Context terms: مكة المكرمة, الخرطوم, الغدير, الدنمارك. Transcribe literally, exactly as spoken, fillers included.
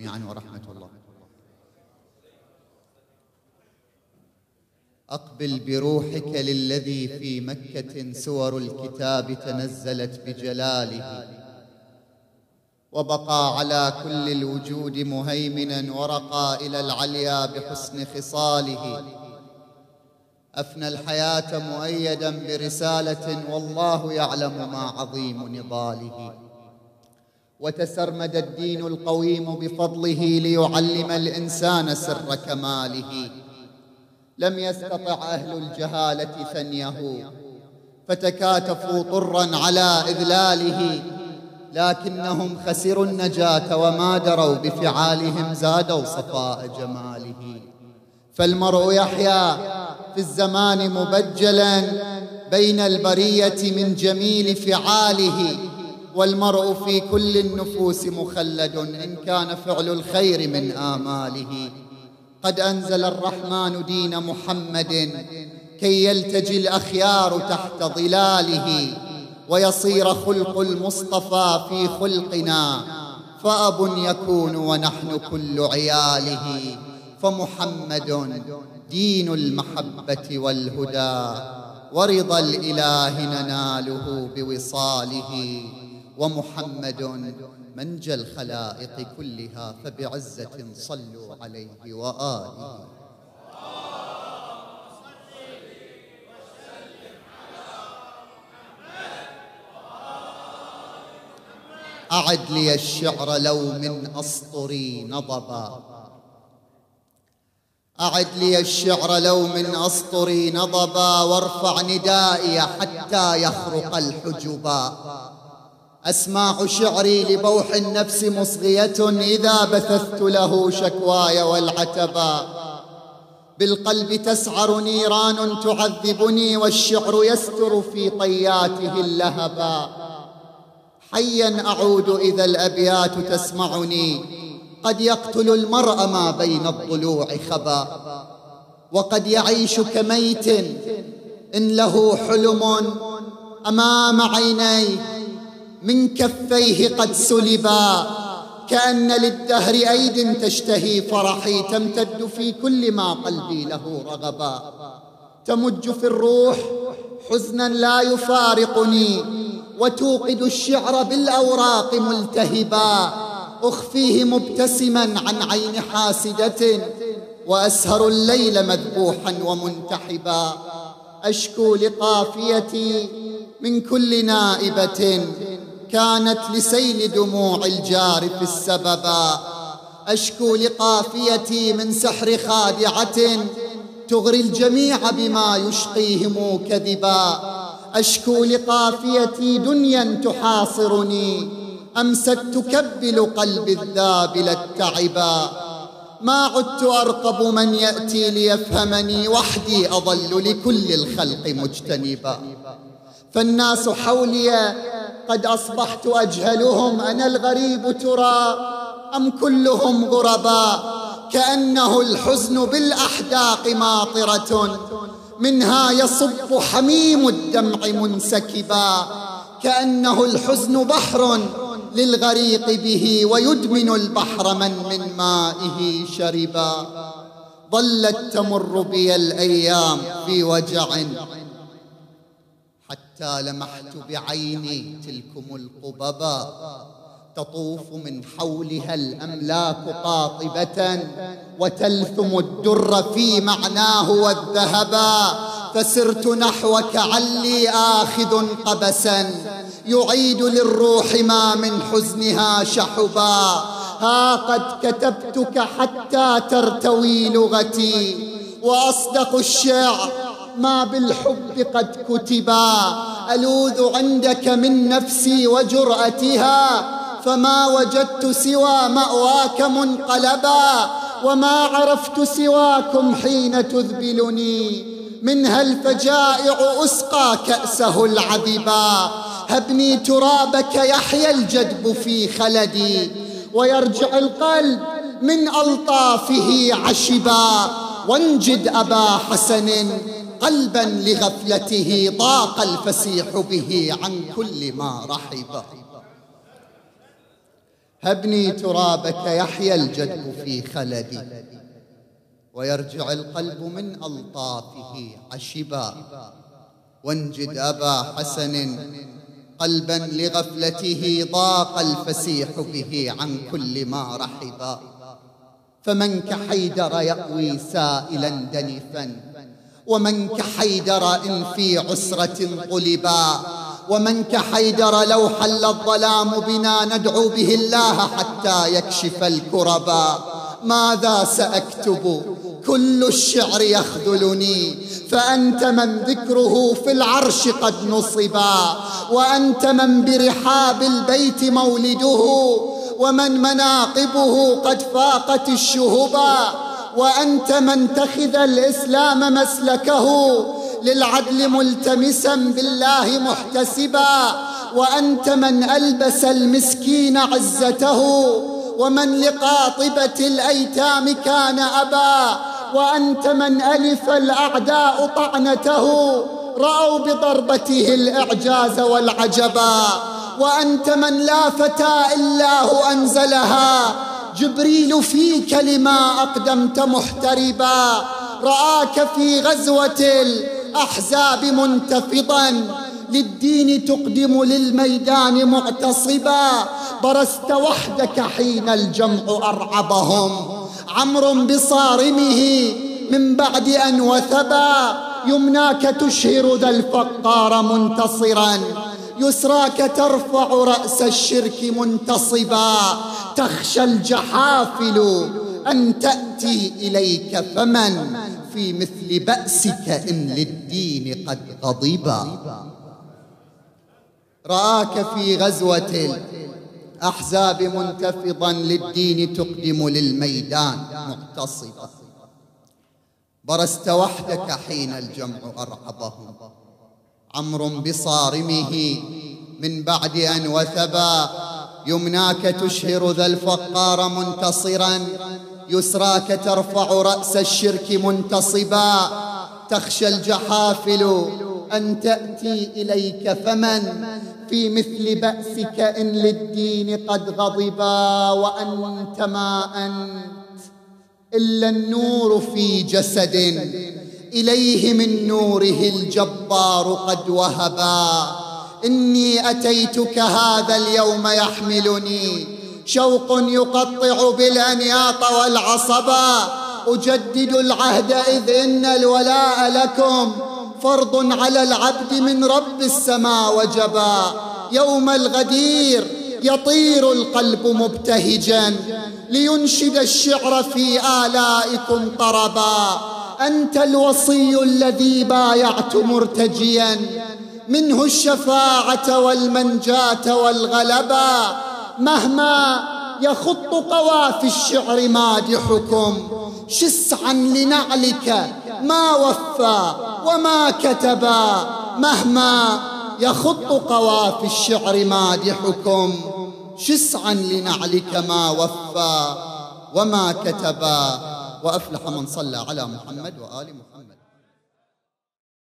جميعا ورحمة الله. أقبل بروحك للذي في مكة سور الكتاب تنزلت بجلاله، وبقى على كل الوجود مهيمنا ورقى إلى العليا بحسن خصاله، أفنى الحياة مؤيدا برسالة والله يعلم ما عظيم نضاله، وتسرمد الدين القويم بفضله ليعلم الإنسان سر كماله، لم يستطع أهل الجهالة ثنيه فتكاتفوا طرا على إذلاله، لكنهم خسروا النجاة وما دروا بفعالهم زادوا صفاء جماله، فالمرء يحيا في الزمان مبجلا بين البرية من جميل فعاله، والمرء في كل النفوس مخلد إن كان فعل الخير من آماله، قد أنزل الرحمن دين محمد كي يلتجي الأخيار تحت ظلاله، ويصير خلق المصطفى في خلقنا فأب يكون ونحن كل عياله، فمحمد دين المحبة والهدى ورضا الإله نناله بوصاله، ومحمد منجى الخلائق كلها فبعزة صلوا عليه وآله. أعد لي الشعر لو من أسطري نضبا، أعد لي الشعر لو من أسطري نضبا، وارفع ندائي حتى يخرق الحجبا، أسماع شعري لبوح النفس مصغية إذا بثثت له شكواي والعتبا، بالقلب تسعر نيران تعذبني والشعر يستر في طياته اللهبا، حيا أعود إذا الأبيات تسمعني، قد يقتل المرء ما بين الضلوع خبا، وقد يعيش كميت إن له حلم أمام عينيه، من كفيه قد سلبا، كأن للدهر أيد تشتهي فرحي تمتد في كل ما قلبي له رغبا، تمج في الروح حزنا لا يفارقني، وتوقد الشعر بالأوراق ملتهبا، أخفيه مبتسما عن عين حاسدة، وأسهر الليل مذبوحا ومنتحبا، أشكو لقافيتي من كل نائبة كانت لسيل دموع الجار في السببا، أشكو لقافيتي من سحر خادعة تغري الجميع بما يشقيهم كذبا، أشكو لقافيتي دنيا تحاصرني أمست تكبل قلبي الذابل التعبا، ما عدت أرقب من يأتي ليفهمني، وحدي أظل لكل الخلق مجتنبا، فالناس حولي قد أصبحت أجهلهم، أنا الغريب ترى أم كلهم غربا، كأنه الحزن بالأحداق ماطرة منها يصب حميم الدمع منسكبا، كأنه الحزن بحر للغريق به ويدمن البحر من من مائه شربا، ظلت تمر بي الأيام في وجع حتى لمحت بعيني تلكم القببا، تطوف من حولها الأملاك قاطبة وتلثم الدر في معناه والذهبا، فسرت نحوك علي آخذ قبسا يعيد للروح ما من حزنها شحبا، ها قد كتبتك حتى ترتوي لغتي، وأصدق الشعر ما بالحب قد كتبا، ألوذ عندك من نفسي وجرأتها، فما وجدت سوى مأواك منقلبا، وما عرفت سواكم حين تذبلني، منها الفجائع أسقى كأسه العذبا، هبني ترابك يحيى الجدب في خلدي، ويرجع القلب من ألطافه عشبا، وانجد أبا حسن قلبا لغفلته ضاق الفسيح به عن كل ما رحب. هبني ترابك يحيا الجد في خلدي. ويرجع القلب من ألطافه عشبا، وانجد أبا حسن قلبا لغفلته ضاق الفسيح به عن كل ما رحبا. فمن كحيدر يقوي سائلا دنفا، ومن كحيدر إن في عسرة قلبا، ومن كحيدر لو حل الظلام بنا ندعو به الله حتى يكشف الكربا. ماذا سأكتب؟ كل الشعر يخذلني، فأنت من ذكره في العرش قد نصبا، وأنت من برحاب البيت مولده، ومن مناقبه قد فاقت الشهبا، وأنت من تخذ الإسلام مسلكه للعدل ملتمسا بالله محتسبا، وأنت من ألبس المسكين عزته، ومن لقاطبة الأيتام كان أبا، وأنت من ألف الأعداء طعنته رأوا بضربته الإعجاز والعجبا، وأنت من لا فتى إلا هو أنزلها، جبريل فيك لما أقدمت محتربا، رآك في غزوة الأحزاب منتفضا، للدين تقدم للميدان معتصبا، برست وحدك حين الجمع أرعبهم، عمرو بصارمه من بعد أن وثبا، يمناك تشهر ذا الفقار منتصرا، يسراك ترفع رأس الشرك منتصبا، تخشى الجحافل أن تأتي إليك، فمن في مثل بأسك إن للدين قد غضبا. رآك في غزوة الأحزاب منتفضا، للدين تقدم للميدان معتصبا، برست وحدك حين الجمع أرعبهم، عمرو بصارمه من بعد أن وثبا، يمناك تشهر ذا الفقار منتصرا، يسراك ترفع رأس الشرك منتصبا، تخشى الجحافل أن تأتي إليك، فمن في مثل بأسك إن للدين قد غضبا. وأنت ما أنت إلا النور في جسد، إليه من نوره الجبار قد وهبا. إني أتيتك هذا اليوم يحملني شوق يقطع بالأنياط والعصبا، أجدد العهد إذ إن الولاء لكم فرض على العبد من رب السماء وجبا. يوم الغدير يطير القلب مبتهجا، لينشد الشعر في آلائكم طربا. أنت الوصي الذي بايعت مرتجيا، منه الشفاعة والمنجاة والغلبا. مهما يخط قوافي الشعر مادحكم، شسعا لنعلك ما وفى وما كتبا. مهما يخط قوافي الشعر مادحكم، شسعا لنعلك ما وفى وما كتبا. وأفلح من صلى على محمد وآل محمد.